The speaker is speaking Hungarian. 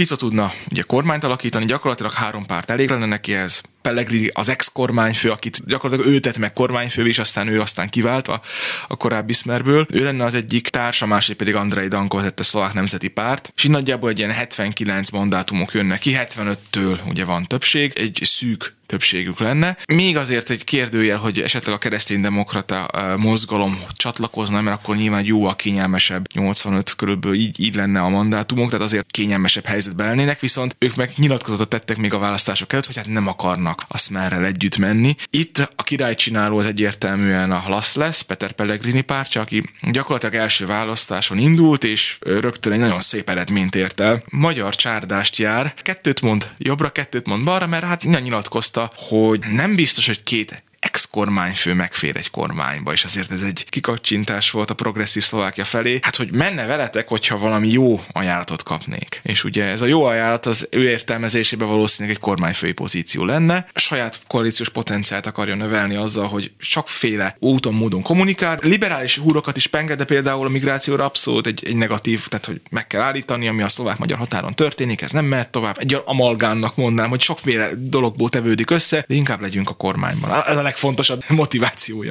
Fico tudna ugye kormányt alakítani, gyakorlatilag három párt elég lenne neki ez. Pellegrini az ex-kormányfő, akit gyakorlatilag ő tett meg kormányfővé, és aztán kivált a korábbi Smerből. Ő lenne az egyik társa, másik pedig Andrei Danko vezette a Szlovák Nemzeti Párt, és így nagyjából egy ilyen 79 mandátumok jönnek ki, 75-től ugye van többség, egy szűk többségük lenne. Még azért egy kérdőjel, hogy esetleg a kereszténydemokrata mozgalom csatlakozna, mert akkor nyilván jóval kényelmesebb, 85 körülbelül így lenne a mandátumok, tehát azért kényelmesebb helyzetben lennének, viszont ők meg nyilatkozatot tettek még a választások előtt, hogy hát nem akarnak a Smerrel együtt menni. Itt a királycsináló az egyértelműen a Hlasz lesz, Peter Pellegrini pártja, aki gyakorlatilag első választáson indult, és rögtön egy nagyon szép eredményt ért el. Magyar csárdást jár, kettőt mond jobbra, kettőt mond balra, mert hát nyilatkozta, hogy nem biztos, hogy két ex-kormányfő megfér egy kormányba, és azért ez egy kikacsintás volt a progresszív Szlovákia felé, hát hogy menne veletek, hogyha valami jó ajánlatot kapnék. És ugye ez a jó ajánlat az ő értelmezésében valószínűleg egy kormányfői pozíció lenne, saját koalíciós potenciált akarja növelni azzal, hogy sokféle úton, módon kommunikál, liberális húrokat is penged, de például a migrációra abszolút egy negatív, tehát hogy meg kell állítani, ami a szlovák-magyar határon történik, ez nem mehet tovább. Egy amalgánnak mondanám, hogy sokféle dologból tevődik össze, de inkább legyünk a kormányban. Ez a legfontosabb motivációja.